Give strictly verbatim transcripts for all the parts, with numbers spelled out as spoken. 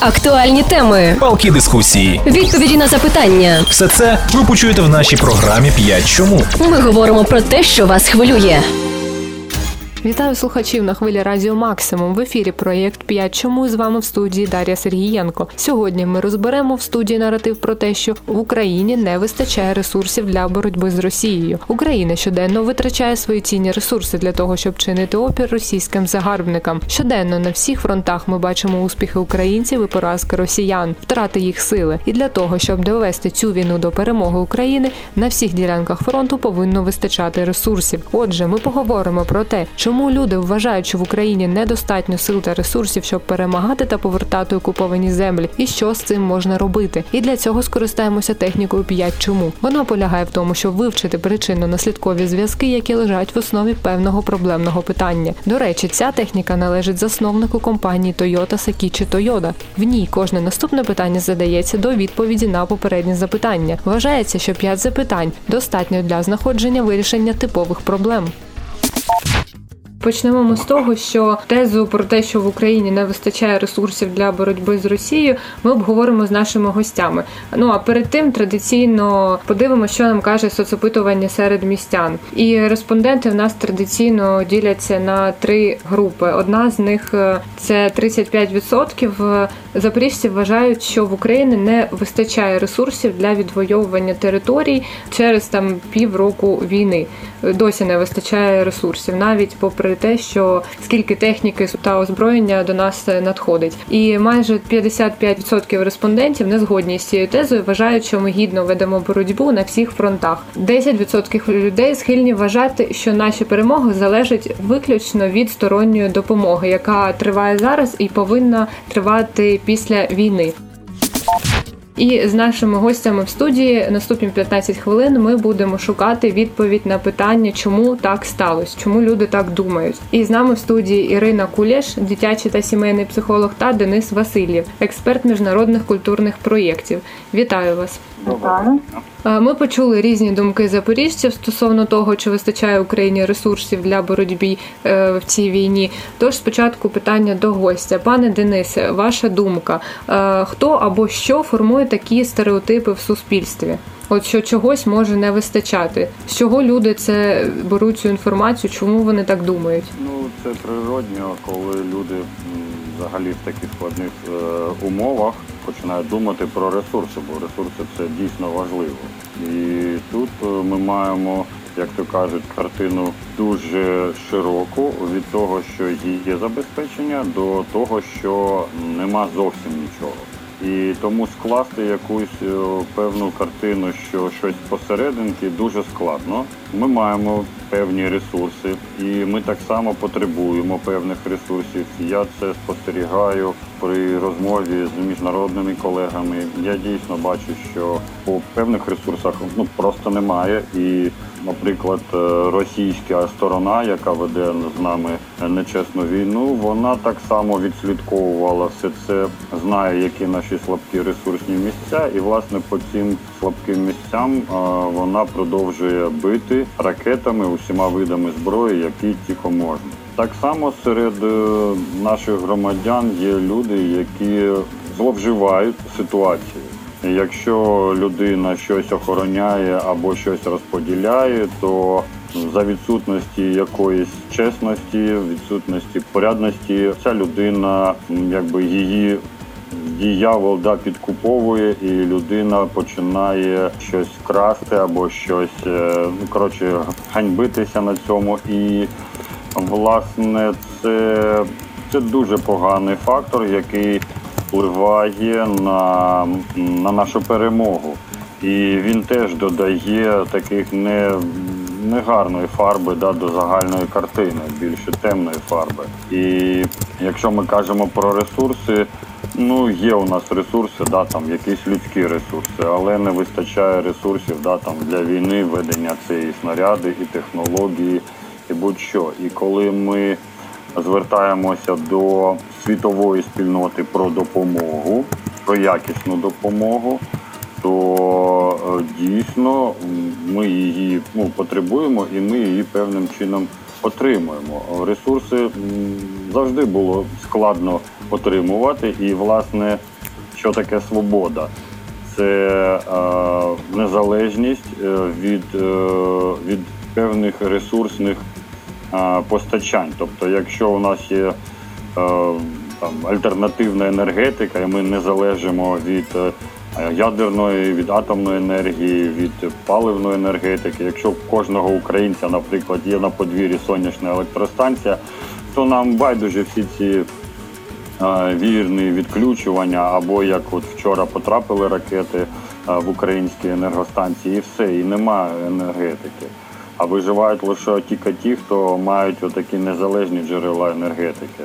Актуальні теми, палкі дискусії, відповіді на запитання. Все це ви почуєте в нашій програмі «П'ять чому». Ми говоримо про те, що вас хвилює. Вітаю слухачів на хвилі Радіо Максимум. В ефірі проєкт «П'ять чому», з вами в студії Дар'я Сергієнко. Сьогодні ми розберемо в студії наратив про те, що в Україні не вистачає ресурсів для боротьби з Росією. Україна щоденно витрачає свої цінні ресурси для того, щоб чинити опір російським загарбникам. Щоденно на всіх фронтах ми бачимо успіхи українців і поразки росіян, втрати їх сили. І для того, щоб довести цю війну до перемоги України, на всіх ділянках фронту повинно вистачати ресурсів. Отже, ми поговоримо про те, чому люди вважають, що в Україні недостатньо сил та ресурсів, щоб перемагати та повертати окуповані землі, і що з цим можна робити. І для цього скористаємося технікою «П'ять чому». Вона полягає в тому, щоб вивчити причинно-наслідкові зв'язки, які лежать в основі певного проблемного питання. До речі, ця техніка належить засновнику компанії Тойота Секі чи Тойота. В ній кожне наступне питання задається до відповіді на попереднє запитання. Вважається, що п'ять запитань достатньо для знаходження вирішення типових проблем. Почнемо ми з того, що тезу про те, що в Україні не вистачає ресурсів для боротьби з Росією, ми обговоримо з нашими гостями. Ну а перед тим традиційно подивимося, що нам каже соцопитування серед містян. І респонденти в нас традиційно діляться на три групи. Одна з них – це тридцять п'ять відсотків запоріжців вважають, що в Україні не вистачає ресурсів для відвоювання територій через там півроку війни. Досі не вистачає ресурсів, навіть попри те, що скільки техніки та озброєння до нас надходить. І майже п'ятдесят п'ять відсотків респондентів не згодні з цією тезою, вважають, що ми гідно ведемо боротьбу на всіх фронтах. десять відсотків людей схильні вважати, що наші перемоги залежать виключно від сторонньої допомоги, яка триває зараз і повинна тривати після війни. І з нашими гостями в студії наступні п'ятнадцять хвилин ми будемо шукати відповідь на питання, чому так сталося, чому люди так думають. І з нами в студії Ірина Кулеш, дитячий та сімейний психолог, та Денис Васильєв, експерт міжнародних культурних проєктів. Вітаю вас. Добре. Ми почули різні думки запоріжців стосовно того, чи вистачає Україні ресурсів для боротьби в цій війні. Тож спочатку питання до гостя. Пане Денисе, ваша думка, хто або що формує такі стереотипи в суспільстві? От що чогось може не вистачати. З чого люди це беруть цю інформацію, чому вони так думають? Ну, це природньо, коли люди взагалі в таких складних е, умовах починають думати про ресурси, бо ресурси – це дійсно важливо. І тут ми маємо, як то кажуть, картину дуже широку, від того, що є забезпечення, до того, що нема зовсім нічого. І тому скласти якусь певну картину, що щось посерединки, дуже складно. Ми маємо певні ресурси, і ми так само потребуємо певних ресурсів. Я це спостерігаю при розмові з міжнародними колегами. Я дійсно бачу, що по певних ресурсах ну, просто немає. І, наприклад, російська сторона, яка веде з нами нечесну війну, вона так само відслідковувала все це, знає, які наші слабкі ресурсні місця. І, власне, по цим слабким місцям вона продовжує бити ракетами, усіма видами зброї, які тільки можна. Так само серед наших громадян є люди, які зловживають ситуацією. Якщо людина щось охороняє або щось розподіляє, то за відсутності якоїсь чесності, відсутності порядності, ця людина, якби її диявол да, підкуповує, і людина починає щось красти або щось, ну, коротше, ганьбитися на цьому. І, власне, це, це дуже поганий фактор, який впливає на, на нашу перемогу. І він теж додає таких не, негарної фарби да, до загальної картини, більше темної фарби. І якщо ми кажемо про ресурси, ну, є у нас ресурси, да, там, якісь людські ресурси, але не вистачає ресурсів да, там, для війни, ведення цієї снаряди, і технології, і будь-що. І коли ми звертаємося до світової спільноти про допомогу, про якісну допомогу, то дійсно ми її ну, потребуємо і ми її певним чином отримуємо. Ресурси завжди було складно отримувати, і, власне, Що таке свобода? Це незалежність від, від певних ресурсних постачань. Тобто, якщо у нас є там, альтернативна енергетика, і ми не залежимо від ядерної, від атомної енергії, від паливної енергетики, якщо в кожного українця, наприклад, є на подвір'ї сонячна електростанція, то нам байдуже всі ці вірні відключування, або як от вчора потрапили ракети в українські енергостанції, і все, і немає енергетики. А виживають лише тільки ті, хто мають отакі незалежні джерела енергетики.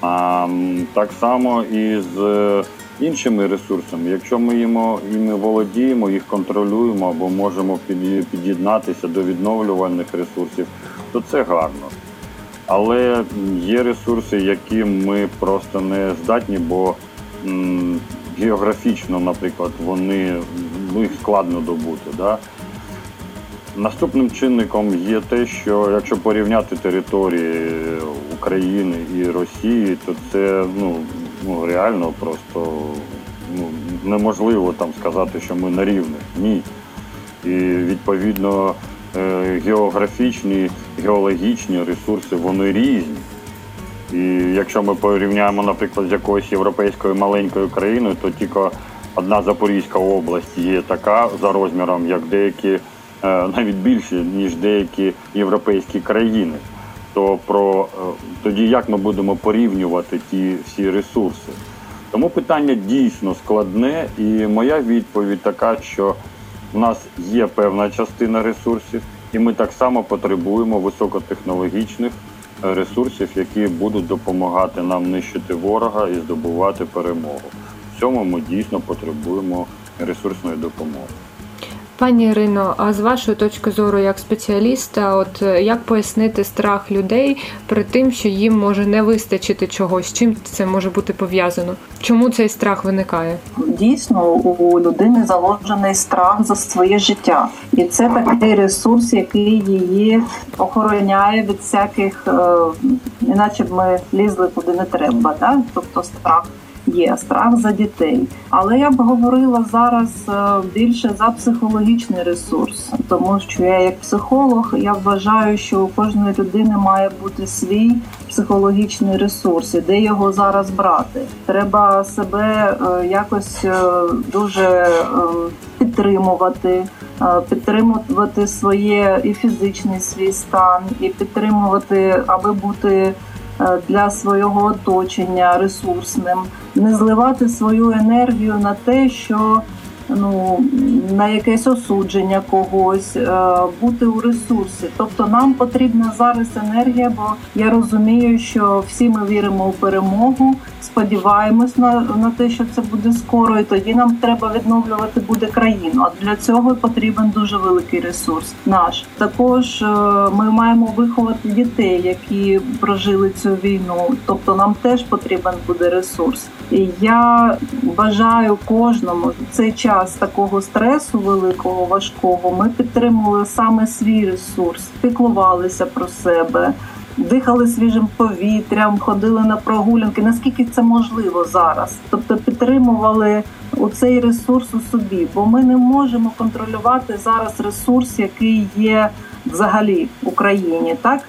А, так само і з іншими ресурсами. Якщо ми їм, їм володіємо, їх контролюємо, або можемо під'єднатися до відновлювальних ресурсів, то це гарно. Але є ресурси, які ми просто не здатні, бо м, географічно, наприклад, вони, ну, їх складно добути. Да? Наступним чинником є те, що якщо порівняти території України і Росії, то це ну, ну, реально просто ну, неможливо там сказати, що ми на рівних. Ні. І відповідно географічні, геологічні ресурси, вони різні. І якщо ми порівняємо, наприклад, з якоюсь європейською маленькою країною, то тільки одна Запорізька область є така за розміром, як деякі, навіть більше, ніж деякі європейські країни. То про тоді як ми будемо порівнювати ті всі ресурси? Тому питання дійсно складне, і моя відповідь така, що у нас є певна частина ресурсів, і ми так само потребуємо високотехнологічних ресурсів, які будуть допомагати нам нищити ворога і здобувати перемогу. В цьому ми дійсно потребуємо ресурсної допомоги. Пані Ірино, а з вашої точки зору як спеціаліста, от як пояснити страх людей перед тим, що їм може не вистачити чогось? Чим це може бути пов'язано? Чому цей страх виникає? Дійсно, у людини заложений страх за своє життя. І це такий ресурс, який її охороняє від всяких, іначе б ми лізли куди не треба, так? Тобто страх. Є страх за дітей. Але я б говорила зараз більше за психологічний ресурс, тому що я як психолог, я вважаю, що у кожної людини має бути свій психологічний ресурс, і де його зараз брати. Треба себе якось дуже підтримувати, підтримувати своє і фізичний свій стан, і підтримувати, аби бути для свого оточення ресурсним, не зливати свою енергію на те, що ну, на якесь осудження когось, бути у ресурсі. Тобто нам потрібна зараз енергія, бо я розумію, що всі ми віримо у перемогу, сподіваємось на, на те, що це буде скоро, і тоді нам треба відновлювати буде країну. А для цього потрібен дуже великий ресурс наш. Також ми маємо виховати дітей, які прожили цю війну, тобто нам теж потрібен буде ресурс. І я бажаю кожному цей час такого стресу великого, важкого, ми підтримували саме свій ресурс, піклувалися про себе, дихали свіжим повітрям, ходили на прогулянки, наскільки це можливо зараз. Тобто підтримували оцей ресурс у собі, бо ми не можемо контролювати зараз ресурс, який є взагалі в Україні, так?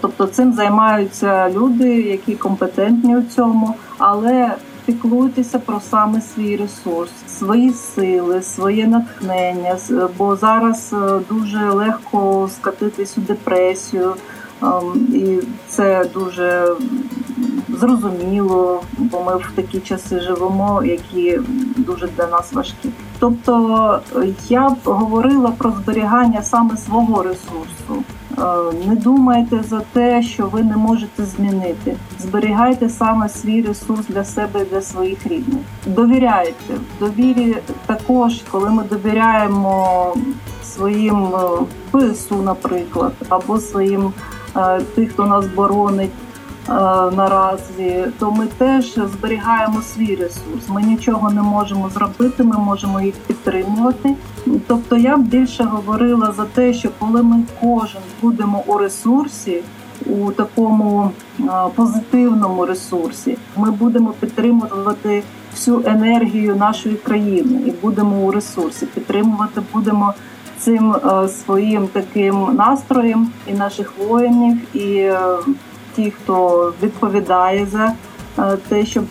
Тобто цим займаються люди, які компетентні у цьому, але піклуйтеся про саме свій ресурс, свої сили, своє натхнення, бо зараз дуже легко скатитись у депресію, і це дуже зрозуміло, бо ми в такі часи живемо, які дуже для нас важкі. Тобто я б говорила про зберігання саме свого ресурсу. Не думайте за те, що ви не можете змінити. Зберігайте саме свій ресурс для себе і для своїх рідних. Довіряйте. В довірі також, коли ми довіряємо своїм ПСУ, наприклад, або своїм тих, хто нас боронить наразі, то ми теж зберігаємо свій ресурс. Ми нічого не можемо зробити, ми можемо їх підтримувати. Тобто я б більше говорила за те, що коли ми кожен будемо у ресурсі, у такому позитивному ресурсі, ми будемо підтримувати всю енергію нашої країни і будемо у ресурсі, підтримувати будемо цим е, своїм таким настроєм і наших воїнів, і е, ті, хто відповідає за е, те, щоб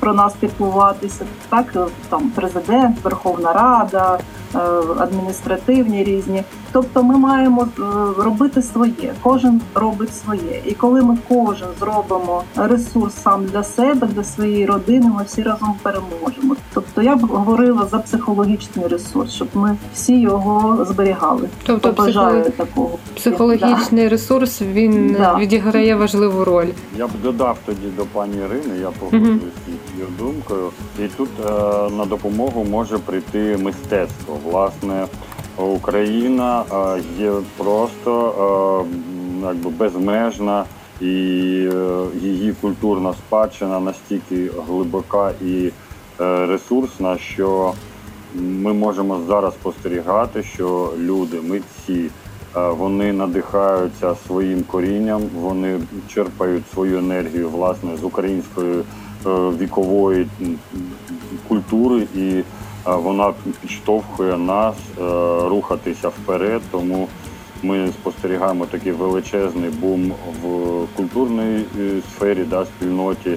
про нас піклуватися. Так, там президент, Верховна Рада, е, адміністративні різні. Тобто ми маємо е, робити своє, кожен робить своє. І коли ми кожен зробимо ресурс сам для себе, для своєї родини, ми всі разом переможемо. Тобто я б говорила за психологічний ресурс, щоб ми всі його зберігали. Тобто бажаю психолог... такого. Психологічний да. ресурс, він да. відіграє важливу роль. Я б додав тоді до пані Ірини, я погоджуюсь з її думкою. І тут е, на допомогу може прийти мистецтво, власне. Україна є просто якби безмежна, і її культурна спадщина настільки глибока і ресурсна, що ми можемо зараз спостерігати, що люди, митці, вони надихаються своїм корінням, вони черпають свою енергію, власне, з української вікової культури, і вона підштовхує нас е, рухатися вперед, тому ми спостерігаємо такий величезний бум в культурній сфері, да, спільноті.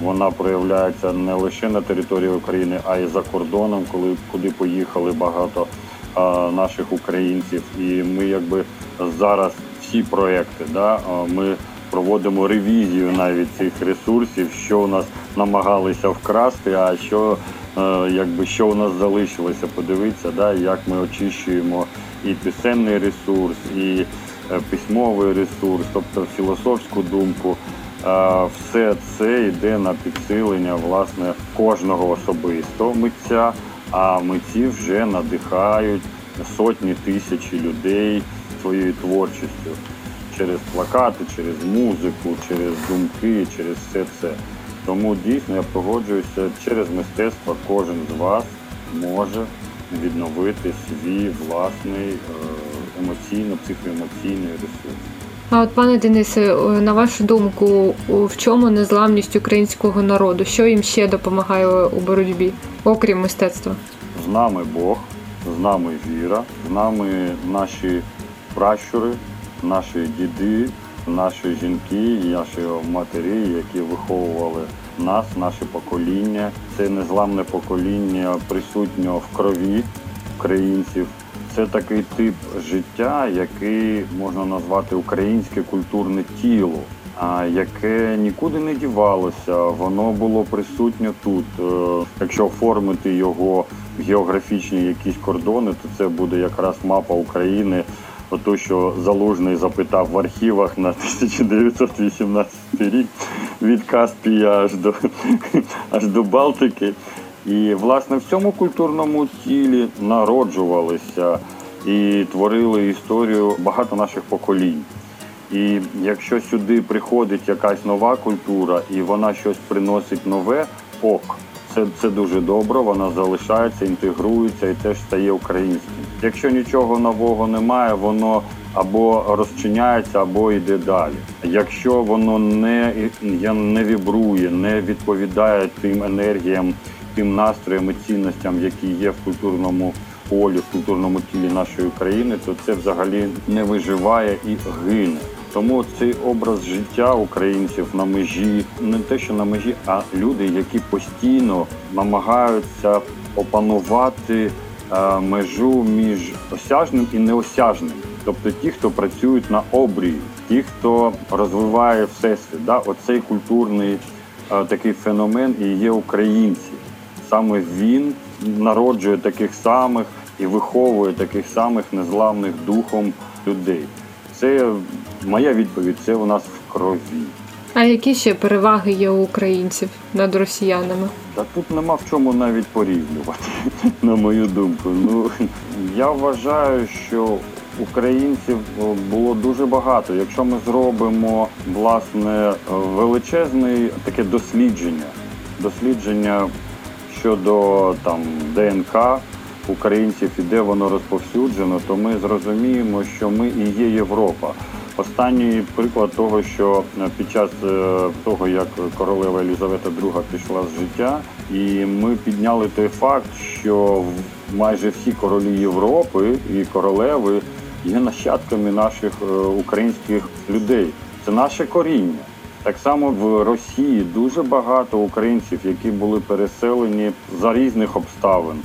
Вона проявляється не лише на території України, а й за кордоном, коли, куди поїхали багато е, наших українців. І ми якби зараз всі проекти, да, ми проводимо ревізію навіть цих ресурсів, що у нас намагалися вкрасти, а що якби що у нас залишилося, подивитися, да, як ми очищуємо і пісенний ресурс, і письмовий ресурс, тобто філософську думку. Все це йде на підсилення, власне, кожного особисто митця, а митці вже надихають сотні тисяч людей своєю творчістю через плакати, через музику, через думки, через все це. Тому дійсно я погоджуюся, через мистецтво кожен з вас може відновити свій власний емоційно-психоемоційний ресурс. А от, пане Денисе, на вашу думку, в чому незламність українського народу? Що їм ще допомагає у боротьбі, окрім мистецтва? З нами Бог, з нами віра, з нами наші пращури, наші діди, наші жінки, наші матері, які виховували нас, наше покоління. Це незламне покоління присутньо в крові українців. Це такий тип життя, який можна назвати українське культурне тіло, яке нікуди не дівалося, воно було присутньо тут. Якщо оформити його в географічні якісь кордони, то це буде якраз мапа України, то, що Залужний запитав в архівах на тисяча дев'ятсот вісімнадцятий рік від Каспія аж до, аж до Балтики. І, власне, в цьому культурному тілі народжувалися і творили історію багато наших поколінь. І якщо сюди приходить якась нова культура і вона щось приносить нове, ок. Це, це дуже добре, вона залишається, інтегрується і теж стає українським. Якщо нічого нового немає, воно або розчиняється, або йде далі. Якщо воно не, не вібрує, не відповідає тим енергіям, тим настроям і цінностям, які є в культурному полі, в культурному тілі нашої країни, то це взагалі не виживає і гине. Тому цей образ життя українців на межі, не те, що на межі, а люди, які постійно намагаються опанувати е, межу між осяжним і неосяжним. Тобто ті, хто працюють на обрії, ті, хто розвиває всесвіт. Да? Оцей культурний е, такий феномен і є українці. Саме він народжує таких самих і виховує таких самих незламних духом людей. Це моя відповідь, це у нас в крові. А які ще переваги є у українців над росіянами? Та тут нема в чому навіть порівнювати, на мою думку. Ну, я вважаю, що українців було дуже багато. Якщо ми зробимо, власне, величезне таке дослідження, дослідження щодо там ДНК, українців і де воно розповсюджено, то ми зрозуміємо, що ми і є Європа. Останній приклад того, що під час того, як королева Елізавета друга пішла з життя, і ми підняли той факт, що майже всі королі Європи і королеви є нащадками наших українських людей. Це наше коріння. Так само в Росії дуже багато українців, які були переселені за різних обставин.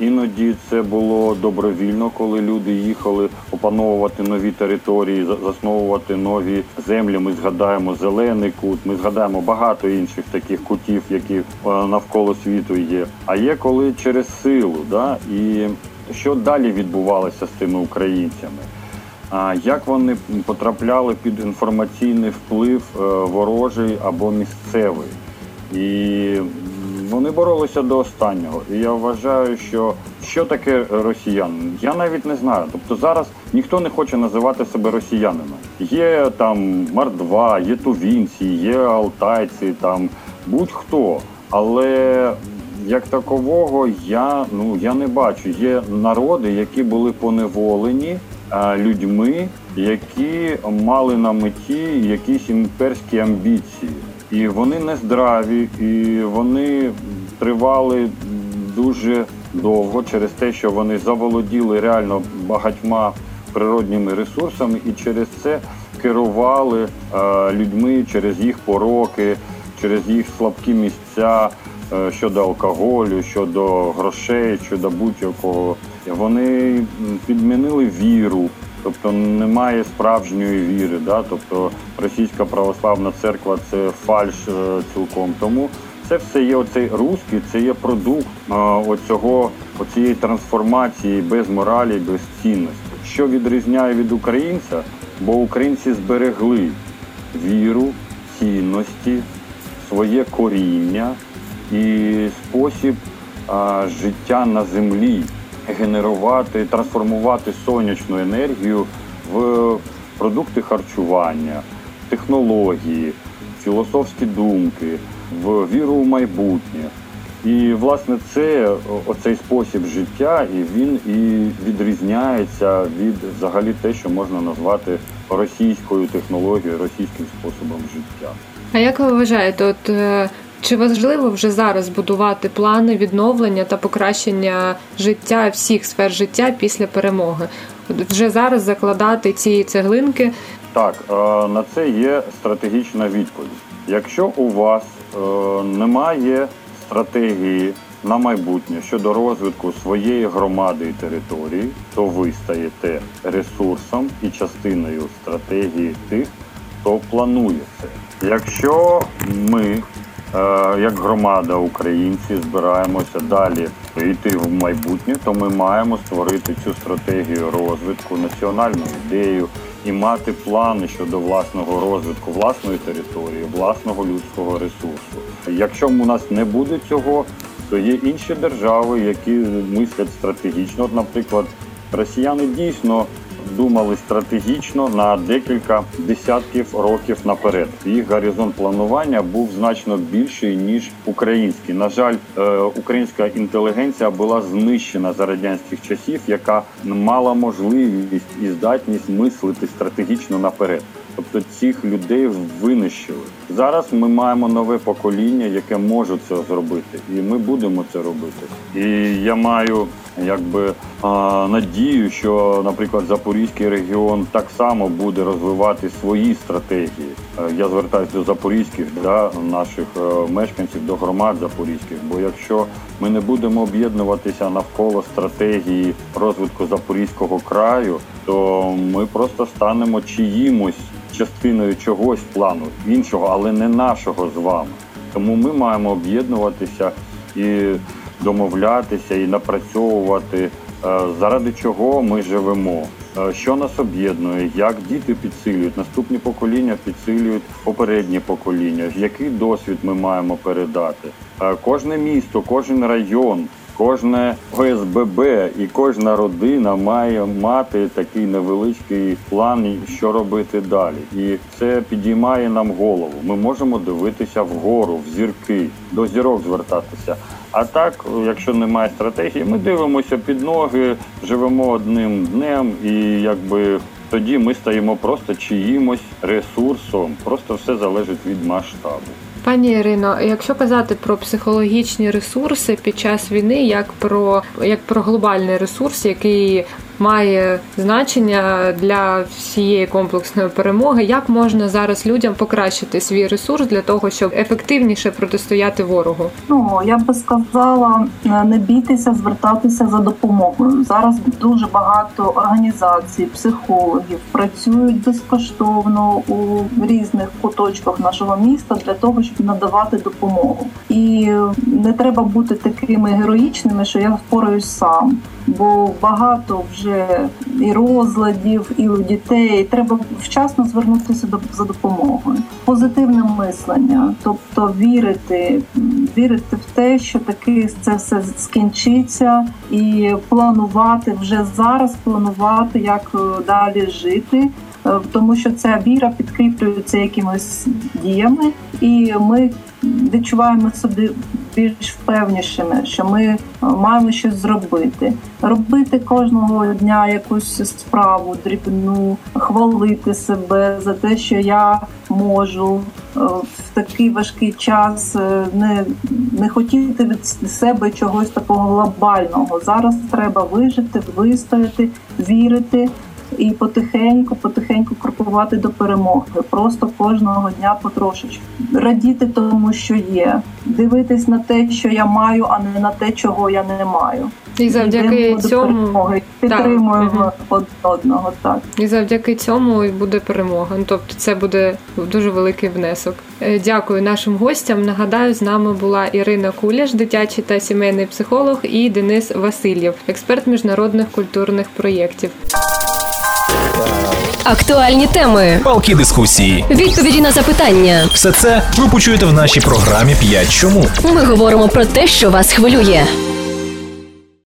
Іноді це було добровільно, коли люди їхали опановувати нові території, засновувати нові землі. Ми згадаємо Зелений кут, ми згадаємо багато інших таких кутів, які навколо світу є. А є коли через силу, да? І що далі відбувалося з тими українцями? Як вони потрапляли під інформаційний вплив ворожий або місцевий? І вони боролися до останнього. І я вважаю, що що таке росіяни? Я навіть не знаю. Тобто зараз ніхто не хоче називати себе росіянами. Є там Мардва, є Тувінці, є Алтайці, там будь-хто. Але як такового я, ну, я не бачу. Є народи, які були поневолені людьми, які мали на меті якісь імперські амбіції. І вони нездраві, і вони тривали дуже довго через те, що вони заволоділи реально багатьма природніми ресурсами і через це керували людьми через їх пороки, через їх слабкі місця щодо алкоголю, щодо грошей, щодо будь-якого. Вони підмінили віру. Тобто немає справжньої віри, да? Тобто Російська православна церква – це фальш цілком. Тому це все є оцей русський, це є продукт оцього, оцієї трансформації без моралі, без цінності. Що відрізняє від українця? Бо українці зберегли віру, цінності, своє коріння і спосіб а, життя на землі. Генерувати, трансформувати сонячну енергію в продукти харчування, технології, філософські думки, в віру в майбутнє. І, власне, це, оцей спосіб життя, і він і відрізняється від, взагалі, те, що можна назвати російською технологією, російським способом життя. А як ви вважаєте, от чи важливо вже зараз будувати плани відновлення та покращення життя, всіх сфер життя після перемоги? Вже зараз закладати ці цеглинки? Так, на це є стратегічна відповідь. Якщо у вас немає стратегії на майбутнє щодо розвитку своєї громади і території, то ви стаєте ресурсом і частиною стратегії тих, хто планує це. Якщо ми як громада українці збираємося далі йти в майбутнє, то ми маємо створити цю стратегію розвитку, національну ідею і мати плани щодо власного розвитку, власної території, власного людського ресурсу. Якщо у нас не буде цього, то є інші держави, які мислять стратегічно. От, наприклад, росіяни дійсно думали стратегічно на декілька десятків років наперед. Їх горизонт планування був значно більший, ніж український. На жаль, українська інтелігенція була знищена за радянських часів, яка мала можливість і здатність мислити стратегічно наперед. Тобто цих людей винищили. Зараз ми маємо нове покоління, яке може це зробити, і ми будемо це робити. І я маю якби надію, що, наприклад, Запорізький регіон так само буде розвивати свої стратегії. Я звертаюся до запорізьких, да, наших мешканців, до громад запорізьких, бо якщо ми не будемо об'єднуватися навколо стратегії розвитку Запорізького краю, то ми просто станемо чиїмось частиною чогось плану, іншого, але не нашого з вами. Тому ми маємо об'єднуватися і домовлятися, і напрацьовувати, заради чого ми живемо, що нас об'єднує, як діти підсилюють, наступні покоління підсилюють попередні покоління, який досвід ми маємо передати. Кожне місто, кожен район, кожне ОСББ і кожна родина має мати такий невеличкий план, що робити далі. І це підіймає нам голову. Ми можемо дивитися вгору, в зірки, до зірок звертатися. А так, якщо немає стратегії, ми дивимося під ноги, живемо одним днем і якби тоді ми стаємо просто чиїмось ресурсом. Просто все залежить від масштабу. Пані Ірино, якщо казати про психологічні ресурси під час війни, як про, як про глобальний ресурс, який має значення для всієї комплексної перемоги, як можна зараз людям покращити свій ресурс для того, щоб ефективніше протистояти ворогу? Ну, я би сказала, не бійтеся звертатися за допомогою. Зараз дуже багато організацій, психологів працюють безкоштовно у різних куточках нашого міста для того, щоб надавати допомогу. І не треба бути такими героїчними, що я впораюсь сам, бо багато вже і розладів, і у дітей. Треба вчасно звернутися за допомогою. Позитивне мислення, тобто вірити, вірити в те, що таки це все скінчиться, і планувати, вже зараз планувати, як далі жити, тому що ця віра підкріплюється якимись діями, і ми відчуваємо собі більш впевнішими, що ми маємо щось зробити. Робити кожного дня якусь справу дрібну, хвалити себе за те, що я можу в такий важкий час, не, не хотіти від себе чогось такого глобального. Зараз треба вижити, вистояти, вірити і потихеньку, потихеньку крокувати до перемоги. Просто кожного дня потрошечку. Радіти тому, що є. Дивитись на те, що я маю, а не на те, чого я не маю. І завдяки цьому підтримуємо одного. Так. І завдяки цьому і буде перемога. Ну, тобто це буде дуже великий внесок. Дякую нашим гостям. Нагадаю, з нами була Ірина Кулеш, дитячий та сімейний психолог, і Денис Васильєв, експерт міжнародних культурних проєктів. Актуальні теми, палкі дискусії, відповіді на запитання. Все це ви почуєте в нашій програмі «П'ять чому». Ми говоримо про те, що вас хвилює.